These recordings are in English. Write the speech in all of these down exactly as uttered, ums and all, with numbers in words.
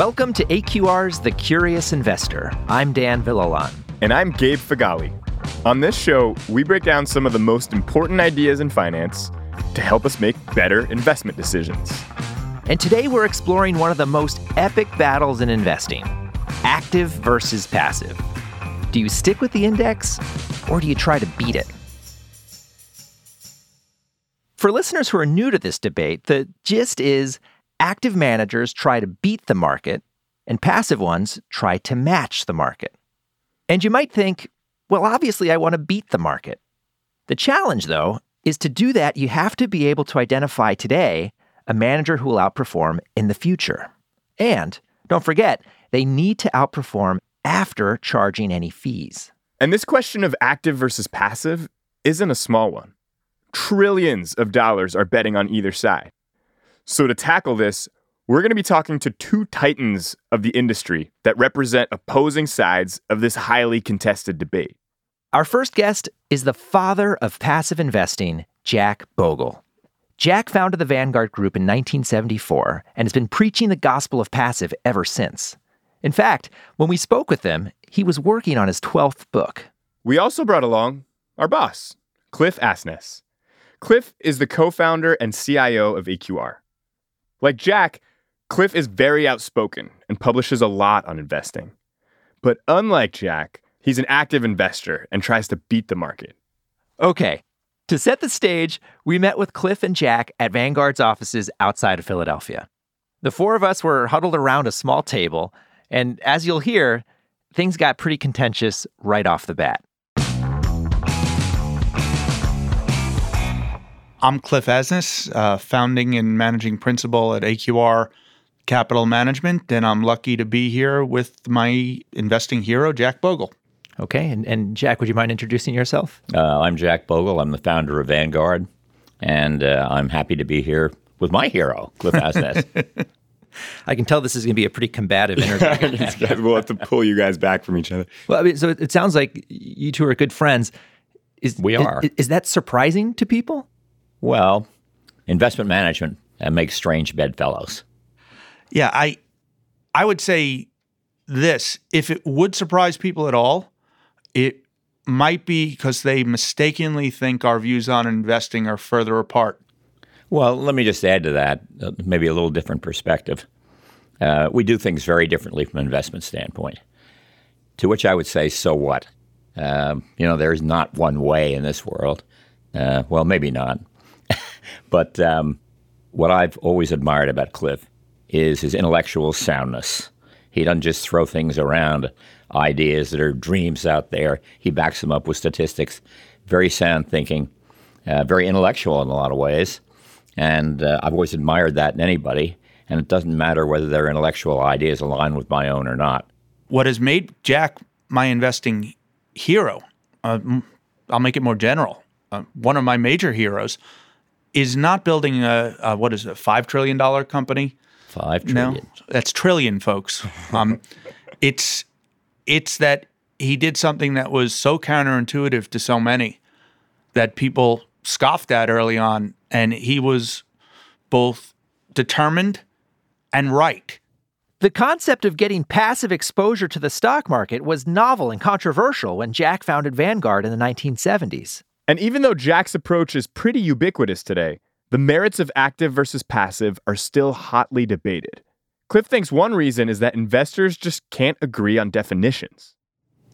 Welcome to A Q R's The Curious Investor. I'm Dan Villalon. And I'm Gabe Fagali. On this show, we break down some of the most important ideas in finance to help us make better investment decisions. And today we're exploring one of the most epic battles in investing, active versus passive. Do you stick with the index or do you try to beat it? For listeners who are new to this debate, the gist is active managers try to beat the market, and passive ones try to match the market. And you might think, well, obviously I want to beat the market. The challenge, though, is to do that, you have to be able to identify today a manager who will outperform in the future. And don't forget, they need to outperform after charging any fees. And this question of active versus passive isn't a small one. Trillions of dollars are betting on either side. So to tackle this, we're going to be talking to two titans of the industry that represent opposing sides of this highly contested debate. Our first guest is the father of passive investing, Jack Bogle. Jack founded the Vanguard Group in nineteen seventy-four and has been preaching the gospel of passive ever since. In fact, when we spoke with him, he was working on his twelfth book. We also brought along our boss, Cliff Asness. Cliff is the co-founder and C I O of A Q R. Like Jack, Cliff is very outspoken and publishes a lot on investing. But unlike Jack, he's an active investor and tries to beat the market. Okay, to set the stage, we met with Cliff and Jack at Vanguard's offices outside of Philadelphia. The four of us were huddled around a small table, and as you'll hear, things got pretty contentious right off the bat. I'm Cliff Asness, uh, founding and managing principal at A Q R Capital Management, and I'm lucky to be here with my investing hero, Jack Bogle. Okay, and, and Jack, would you mind introducing yourself? Uh, I'm Jack Bogle. I'm the founder of Vanguard, and uh, I'm happy to be here with my hero, Cliff Asness. I can tell this is going to be a pretty combative interview. We'll have to pull you guys back from each other. Well, I mean, so it, it sounds like you two are good friends. Is, we are. Is, is that surprising to people? Well, investment management makes strange bedfellows. Yeah, I I would say this. If it would surprise people at all, it might be because they mistakenly think our views on investing are further apart. Well, let me just add to that, uh, maybe a little different perspective. Uh, we do things very differently from an investment standpoint, to which I would say, so what? Uh, you know, there's not one way in this world. Uh, well, maybe not. But um, what I've always admired about Cliff is his intellectual soundness. He doesn't just throw things around, ideas that are dreams out there. He backs them up with statistics, very sound thinking, uh, very intellectual in a lot of ways. And uh, I've always admired that in anybody. And it doesn't matter whether their intellectual ideas align with my own or not. What has made Jack my investing hero, uh, I'll make it more general, uh, one of my major heroes, is not building a, a what is it, a five trillion dollars company? five trillion dollars. No, that's trillion, folks. Um, it's it's that he did something that was so counterintuitive to so many that people scoffed at early on, and he was both determined and right. The concept of getting passive exposure to the stock market was novel and controversial when Jack founded Vanguard in the nineteen seventies. And even though Jack's approach is pretty ubiquitous today, the merits of active versus passive are still hotly debated. Cliff thinks one reason is that investors just can't agree on definitions.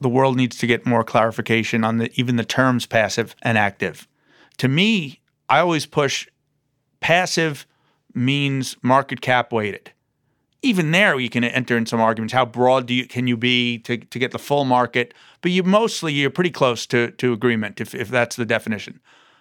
The world needs to get more clarification on the, even the terms passive and active. To me, I always push passive means market cap weighted. Even there, you can enter in some arguments. How broad do you can you be to, to get the full market? But you mostly you're pretty close to to agreement if if that's the definition.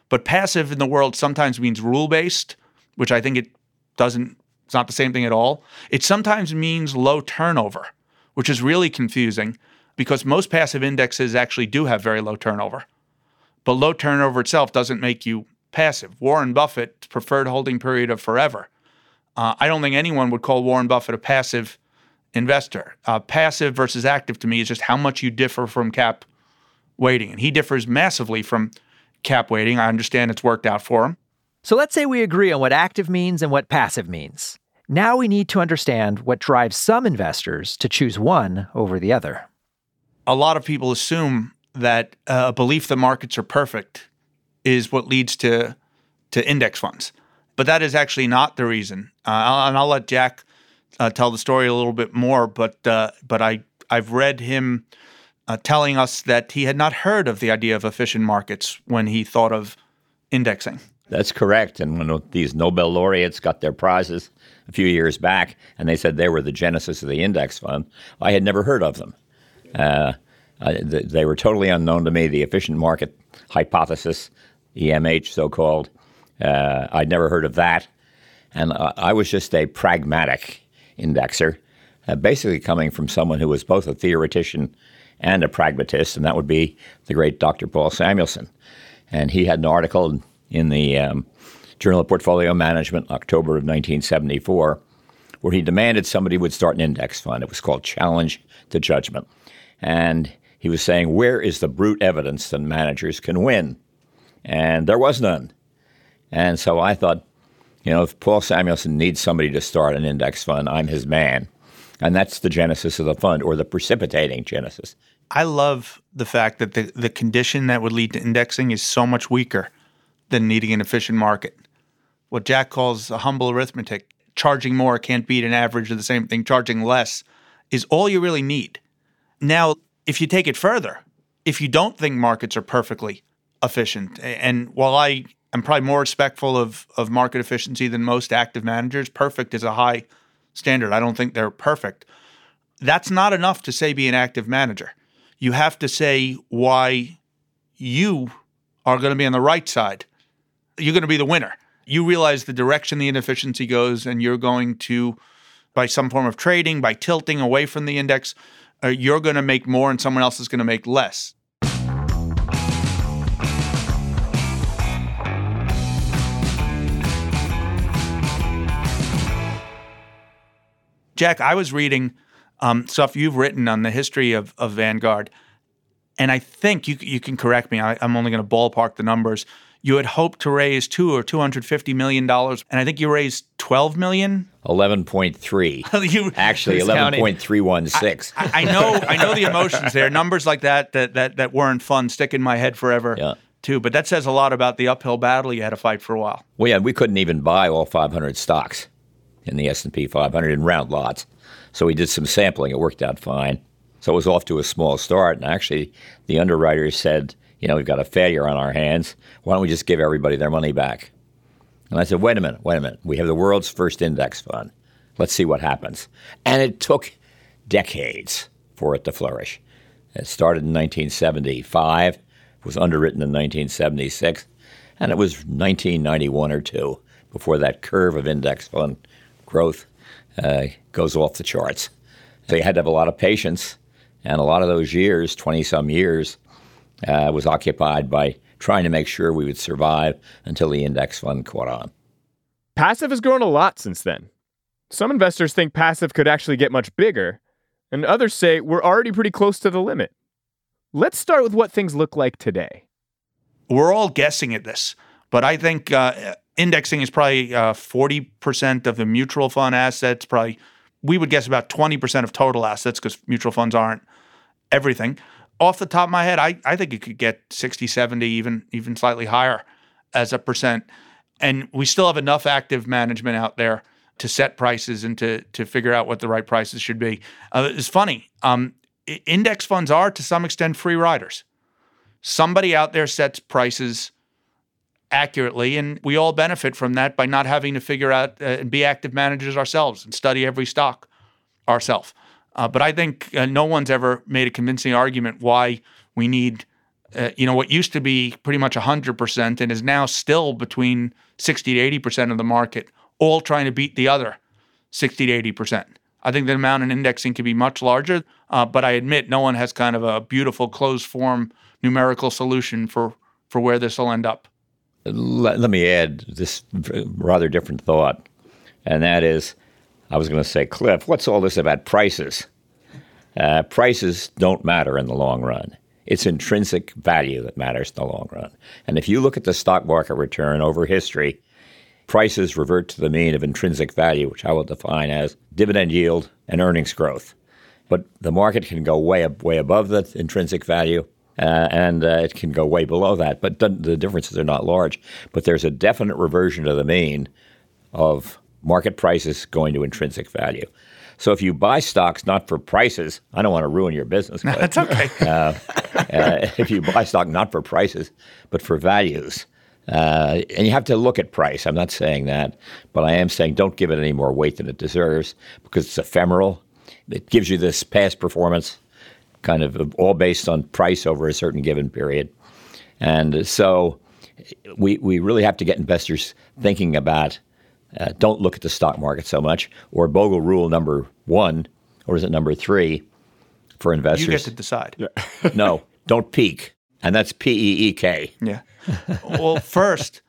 But passive in the world sometimes means rule based, which I think it doesn't. It's not the same thing at all. It sometimes means low turnover, which is really confusing because most passive indexes actually do have very low turnover. But low turnover itself doesn't make you passive. Warren Buffett's preferred holding period of forever. Uh, I don't think anyone would call Warren Buffett a passive investor. Uh, passive versus active to me is just how much you differ from cap weighting. And he differs massively from cap weighting. I understand it's worked out for him. So let's say we agree on what active means and what passive means. Now we need to understand what drives some investors to choose one over the other. A lot of people assume that a belief that markets are perfect is what leads to to index funds. But that is actually not the reason. Uh, and I'll let Jack uh, tell the story a little bit more, but uh, but I, I've read him uh, telling us that he had not heard of the idea of efficient markets when he thought of indexing. That's correct. And when these Nobel laureates got their prizes a few years back, and they said they were the genesis of the index fund, I had never heard of them. Uh, I, th- they were totally unknown to me, the efficient market hypothesis, E M H so-called. Uh, I'd never heard of that. And I, I was just a pragmatic indexer, uh, basically coming from someone who was both a theoretician and a pragmatist, and that would be the great Doctor Paul Samuelson. And he had an article in the um, Journal of Portfolio Management, October of nineteen seventy-four, where he demanded somebody would start an index fund. It was called Challenge to Judgment. And he was saying, where is the brute evidence that managers can win? And there was none. And so I thought, you know, if Paul Samuelson needs somebody to start an index fund, I'm his man. And that's the genesis of the fund, or the precipitating genesis. I love the fact that the, the condition that would lead to indexing is so much weaker than needing an efficient market. What Jack calls a humble arithmetic, charging more can't beat an average of the same thing, charging less is all you really need. Now, if you take it further, if you don't think markets are perfectly efficient, and while I am probably more respectful of, of market efficiency than most active managers, perfect is a high standard. I don't think they're perfect. That's not enough to say be an active manager. You have to say why you are going to be on the right side. You're going to be the winner. You realize the direction the inefficiency goes, and you're going to, by some form of trading, by tilting away from the index, Uh, you're going to make more and someone else is going to make less. Jack, I was reading um, stuff you've written on the history of, of Vanguard, and I think, you you can correct me, I, I'm only going to ballpark the numbers, you had hoped to raise two or two hundred fifty million dollars, and I think you raised twelve million dollars? eleven point three. you, Actually, eleven point three one six. I, I know I know the emotions there. Numbers like that that that that weren't fun stick in my head forever, yeah. too. But that says a lot about the uphill battle you had to fight for a while. Well, yeah, we couldn't even buy all five hundred stocks in the S and P five hundred in round lots. So we did some sampling. It worked out fine. So it was off to a small start. And actually, the underwriters said, you know, we've got a failure on our hands. Why don't we just give everybody their money back? And I said, wait a minute, wait a minute. We have the world's first index fund. Let's see what happens. And it took decades for it to flourish. It started in nineteen seventy-five, was underwritten in nineteen seventy-six, and it was nineteen ninety-one or two before that curve of index fund growth uh, goes off the charts. So you had to have a lot of patience, and a lot of those years, twenty-some years, uh, was occupied by trying to make sure we would survive until the index fund caught on. Passive has grown a lot since then. Some investors think passive could actually get much bigger, and others say we're already pretty close to the limit. Let's start with what things look like today. We're all guessing at this, but I think uh, indexing is probably uh, forty percent of the mutual fund assets, probably we would guess about twenty percent of total assets because mutual funds aren't everything. Off the top of my head, I, I think it could get sixty, seventy, even even slightly higher as a percent. And we still have enough active management out there to set prices and to to figure out what the right prices should be. Uh, it's funny. Um, index funds are, to some extent, free riders. Somebody out there sets prices accurately, and we all benefit from that by not having to figure out uh, and be active managers ourselves and study every stock ourselves. Uh, but I think uh, no one's ever made a convincing argument why we need, uh, you know, what used to be pretty much one hundred percent and is now still between sixty to eighty percent of the market, all trying to beat the other sixty to eighty percent. I think the amount in indexing could be much larger, uh, but I admit no one has kind of a beautiful closed form numerical solution for, for where this will end up. Let, let me add this rather different thought, and that is, I was going to say, Cliff, what's all this about prices? Uh, prices don't matter in the long run. It's intrinsic value that matters in the long run. And if you look at the stock market return over history, prices revert to the mean of intrinsic value, which I will define as dividend yield and earnings growth. But the market can go way up, way above the intrinsic value, uh, and uh, it can go way below that. But the, the differences are not large. But there's a definite reversion to the mean of market prices going to intrinsic value. So if you buy stocks not for prices, I don't want to ruin your business. But, no, that's okay. uh, uh, if you buy stock not for prices, but for values, uh, and you have to look at price. I'm not saying that, but I am saying don't give it any more weight than it deserves because it's ephemeral. It gives you this past performance, kind of all based on price over a certain given period. And so we we really have to get investors thinking about uh, don't look at the stock market so much, or Bogle rule number one, or is it number three for investors? You get to decide. No, don't peak. And that's P E E K. Yeah. Well, first,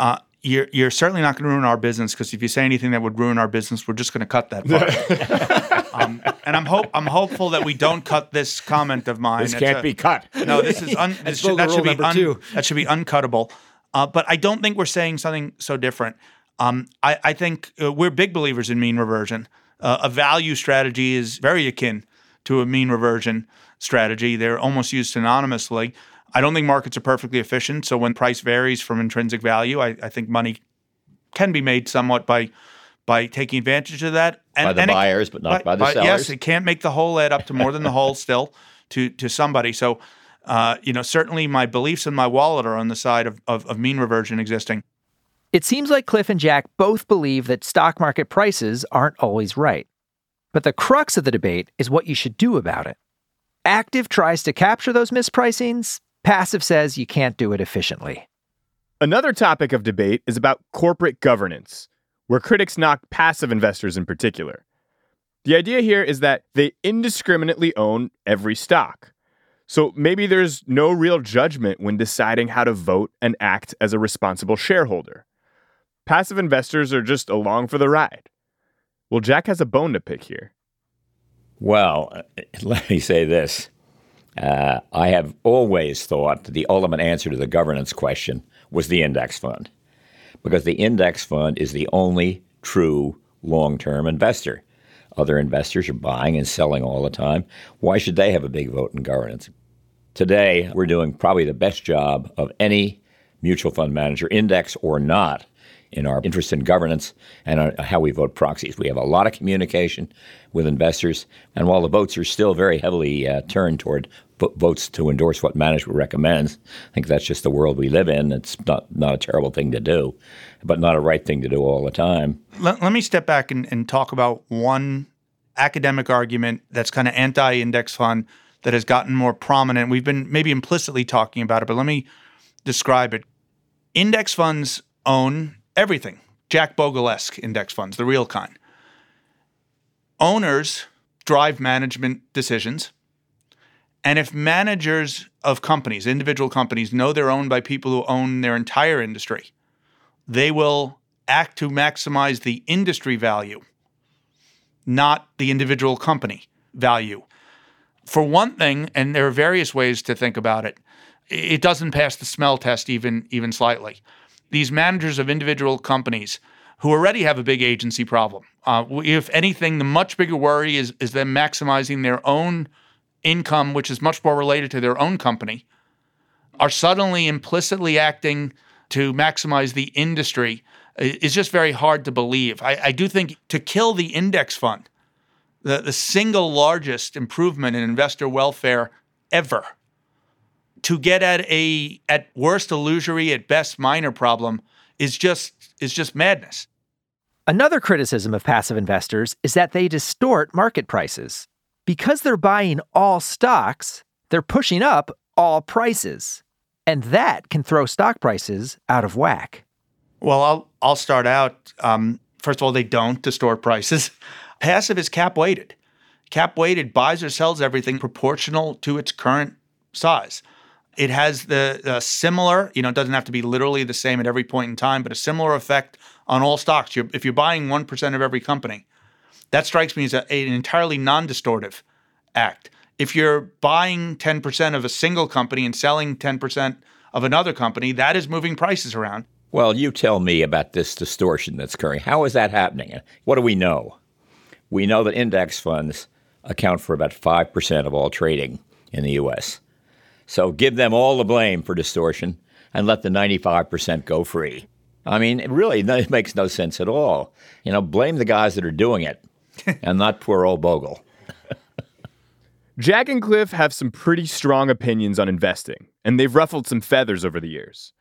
uh, you're, you're certainly not going to ruin our business because if you say anything that would ruin our business, we're just going to cut that part. Um, and I'm hope I'm hopeful that we don't cut this comment of mine. This it's can't a, be cut. No, this is un, this should, that should be un, that should be uncuttable. Uh, but I don't think we're saying something so different. Um, I, I think uh, we're big believers in mean reversion. Uh, a value strategy is very akin to a mean reversion strategy. They're almost used synonymously. I don't think markets are perfectly efficient. So when price varies from intrinsic value, I, I think money can be made somewhat by. By taking advantage of that. And, by the and it, buyers, but not by, by the by, sellers. Yes, it can't make the whole add up to more than the whole still to to somebody. So, uh, you know, certainly my beliefs and my wallet are on the side of, of, of mean reversion existing. It seems like Cliff and Jack both believe that stock market prices aren't always right. But the crux of the debate is what you should do about it. Active tries to capture those mispricings. Passive says you can't do it efficiently. Another topic of debate is about corporate governance, where critics knock passive investors in particular. The idea here is that they indiscriminately own every stock. So maybe there's no real judgment when deciding how to vote and act as a responsible shareholder. Passive investors are just along for the ride. Well, Jack has a bone to pick here. Well, let me say this. Uh, I have always thought that the ultimate answer to the governance question was the index fund, because the index fund is the only true long-term investor. Other investors are buying and selling all the time. Why should they have a big vote in governance? Today, we're doing probably the best job of any mutual fund manager, index or not, in our interest in governance and how we vote proxies. We have a lot of communication with investors, and while the votes are still very heavily uh, turned toward votes to endorse what management recommends. I think that's just the world we live in. It's not, not a terrible thing to do, but not a right thing to do all the time. Let, let me step back and, and talk about one academic argument that's kind of anti-index fund that has gotten more prominent. We've been maybe implicitly talking about it, but let me describe it. Index funds own everything. Jack Bogle-esque index funds, the real kind. Owners drive management decisions. And if managers of companies, individual companies, know they're owned by people who own their entire industry, they will act to maximize the industry value, not the individual company value. For one thing, and there are various ways to think about it, it doesn't pass the smell test even, even slightly. These managers of individual companies who already have a big agency problem, uh, if anything, the much bigger worry is, is them maximizing their own income, which is much more related to their own company, are suddenly implicitly acting to maximize the industry is just very hard to believe. I, I do think to kill the index fund, the, the single largest improvement in investor welfare ever, to get at a at worst illusory, at best minor problem is just is just madness. Another criticism of passive investors is that they distort market prices. Because they're buying all stocks, they're pushing up all prices. And that can throw stock prices out of whack. Well, I'll I'll start out. Um, first of all, they don't distort prices. Passive is cap-weighted. Cap-weighted buys or sells everything proportional to its current size. It has the, the similar, you know, it doesn't have to be literally the same at every point in time, but a similar effect on all stocks. You're, if you're buying one percent of every company, that strikes me as a, an entirely non-distortive act. If you're buying ten percent of a single company and selling ten percent of another company, that is moving prices around. Well, you tell me about this distortion that's occurring. How is that happening? What do we know? We know that index funds account for about five percent of all trading in the U S. So give them all the blame for distortion and let the ninety-five percent go free. I mean, it really it makes no sense at all. You know, blame the guys that are doing it and not poor old Bogle. Jack and Cliff have some pretty strong opinions on investing, and they've ruffled some feathers over the years.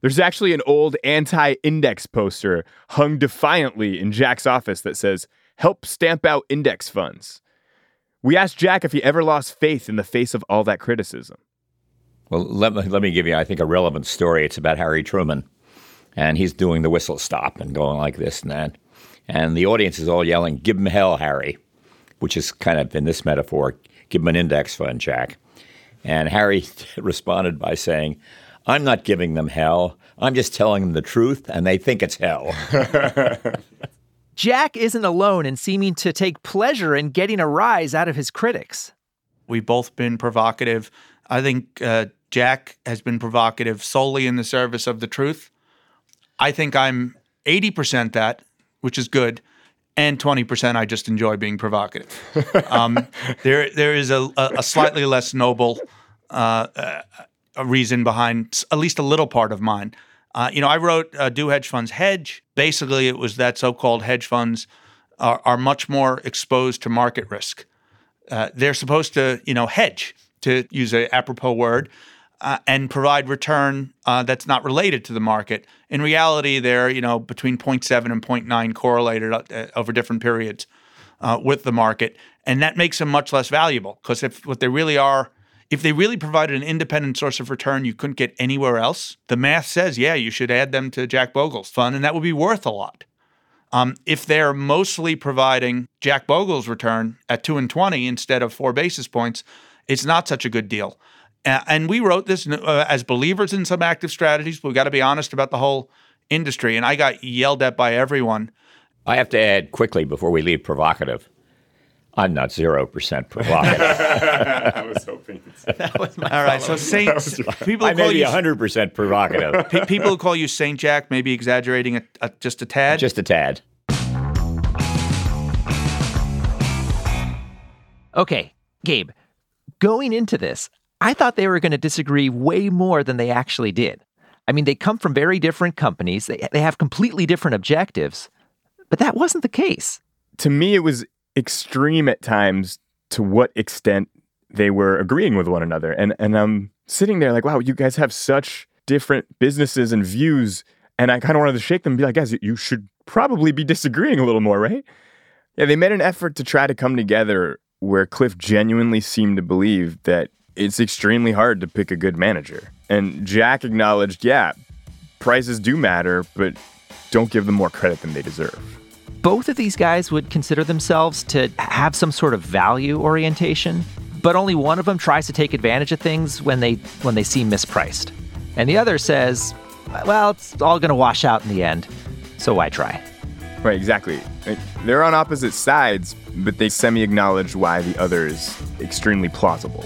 There's actually an old anti-index poster hung defiantly in Jack's office that says, "Help stamp out index funds." We asked Jack if he ever lost faith in the face of all that criticism. Well, let me, let me give you, I think, a relevant story. It's about Harry Truman, and he's doing the whistle stop and going like this and that. And the audience is all yelling, "Give him hell, Harry," which is kind of, in this metaphor, give him an index fund, Jack. And Harry responded by saying, "I'm not giving them hell. I'm just telling them the truth, and they think it's hell." Jack isn't alone in seeming to take pleasure in getting a rise out of his critics. We've both been provocative. I think uh, Jack has been provocative solely in the service of the truth. I think I'm eighty percent that, which is good, and twenty percent I just enjoy being provocative. Um, there, there is a, a slightly less noble uh, uh, a reason behind at least a little part of mine. Uh, you know, I wrote uh, Do Hedge Funds Hedge? Basically, it was that so-called hedge funds are, are much more exposed to market risk. Uh, they're supposed to, you know, hedge, to use an apropos word, uh, and provide return uh, that's not related to the market. In reality, they're, you know, between zero point seven and zero point nine correlated uh, over different periods uh, with the market. And that makes them much less valuable, because if what they really are If they really provided an independent source of return you couldn't get anywhere else, the math says, yeah, you should add them to Jack Bogle's fund, and that would be worth a lot. Um, if they're mostly providing Jack Bogle's return at two and twenty instead of four basis points, it's not such a good deal. Uh, and we wrote this uh, as believers in some active strategies, but we've got to be honest about the whole industry, and I got yelled at by everyone. I have to add quickly before we leave provocative. I'm not zero percent provocative. I was hoping. That was my All right, so Saint people I may be one hundred percent provocative. P- people who call you Saint Jack may be exaggerating a, a, just a tad? Just a tad. Okay, Gabe, going into this, I thought they were going to disagree way more than they actually did. I mean, they come from very different companies. They, they have completely different objectives, but that wasn't the case. To me, it was extreme at times to what extent they were agreeing with one another. And and I'm sitting there like, wow, you guys have such different businesses and views. And I kind of wanted to shake them and be like, guys, you should probably be disagreeing a little more, right? Yeah, they made an effort to try to come together where Cliff genuinely seemed to believe that it's extremely hard to pick a good manager. And Jack acknowledged, yeah, prices do matter, but don't give them more credit than they deserve. Both of these guys would consider themselves to have some sort of value orientation, but only one of them tries to take advantage of things when they when they seem mispriced. And the other says, well, it's all going to wash out in the end, so why try? Right, exactly. They're on opposite sides, but they semi-acknowledge why the other is extremely plausible.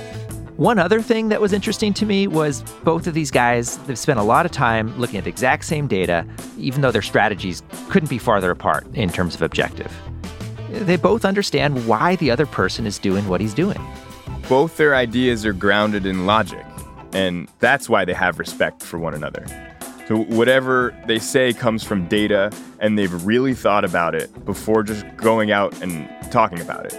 One other thing that was interesting to me was both of these guys, they've spent a lot of time looking at the exact same data, even though their strategies couldn't be farther apart in terms of objective. They both understand why the other person is doing what he's doing. Both their ideas are grounded in logic, and that's why they have respect for one another. So whatever they say comes from data, and they've really thought about it before just going out and talking about it.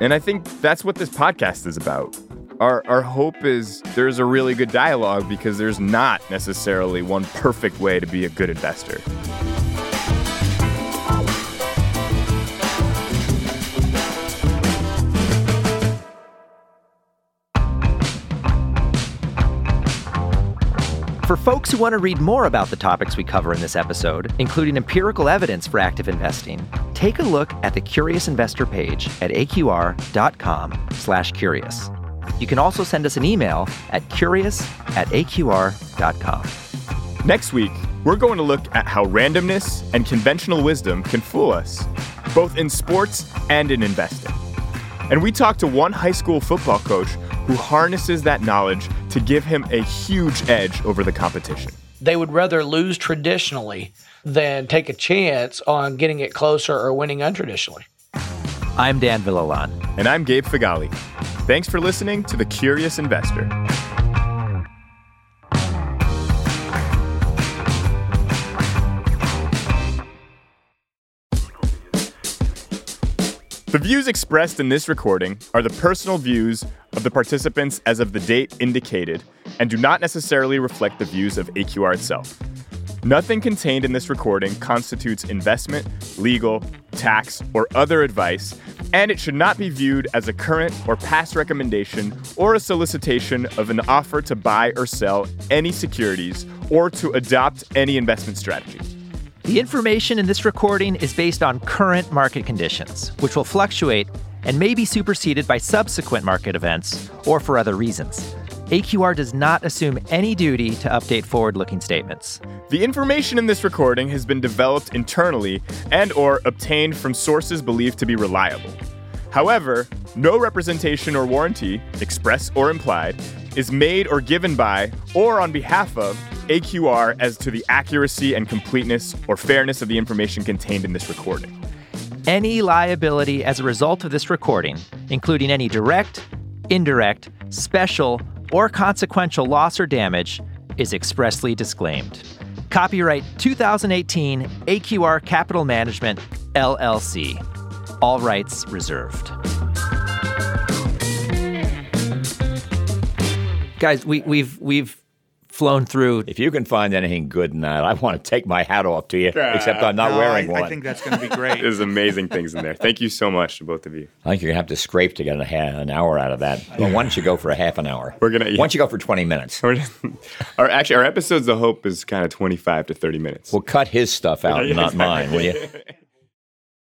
And I think that's what this podcast is about. Our, our hope is there's a really good dialogue because there's not necessarily one perfect way to be a good investor. For folks who want to read more about the topics we cover in this episode, including empirical evidence for active investing, take a look at the Curious Investor page at aqr.com slash curious. You can also send us an email at curious at aqr.com. Next week, we're going to look at how randomness and conventional wisdom can fool us, both in sports and in investing. And we talk to one high school football coach who harnesses that knowledge to give him a huge edge over the competition. They would rather lose traditionally than take a chance on getting it closer or winning untraditionally. I'm Dan Villalon. And I'm Gabe Fagali. Thanks for listening to The Curious Investor. The views expressed in this recording are the personal views of the participants as of the date indicated and do not necessarily reflect the views of A Q R itself. Nothing contained in this recording constitutes investment, legal, tax, or other advice, and it should not be viewed as a current or past recommendation or a solicitation of an offer to buy or sell any securities or to adopt any investment strategy. The information in this recording is based on current market conditions, which will fluctuate and may be superseded by subsequent market events or for other reasons. A Q R does not assume any duty to update forward-looking statements. The information in this recording has been developed internally and or obtained from sources believed to be reliable. However, no representation or warranty, express or implied, is made or given by or on behalf of A Q R as to the accuracy and completeness or fairness of the information contained in this recording. Any liability as a result of this recording, including any direct, indirect, special, or consequential loss or damage, is expressly disclaimed. Copyright two thousand eighteen A Q R Capital Management, L L C. All rights reserved. Guys, we, we've we've flown through. If you can find anything good in that, I want to take my hat off to you, uh, except I'm not no, wearing I, one. I think that's going to be great. There's amazing things in there. Thank you so much to both of you. I think you're going to have to scrape to get a half, an hour out of that. Well, why don't you go for a half an hour? We're gonna, yeah. Why don't you go for twenty minutes? Just, our, actually, our episodes, the hope is kind of twenty-five to thirty minutes. Well, cut his stuff out, yeah, yeah, and not exactly. mine, will you?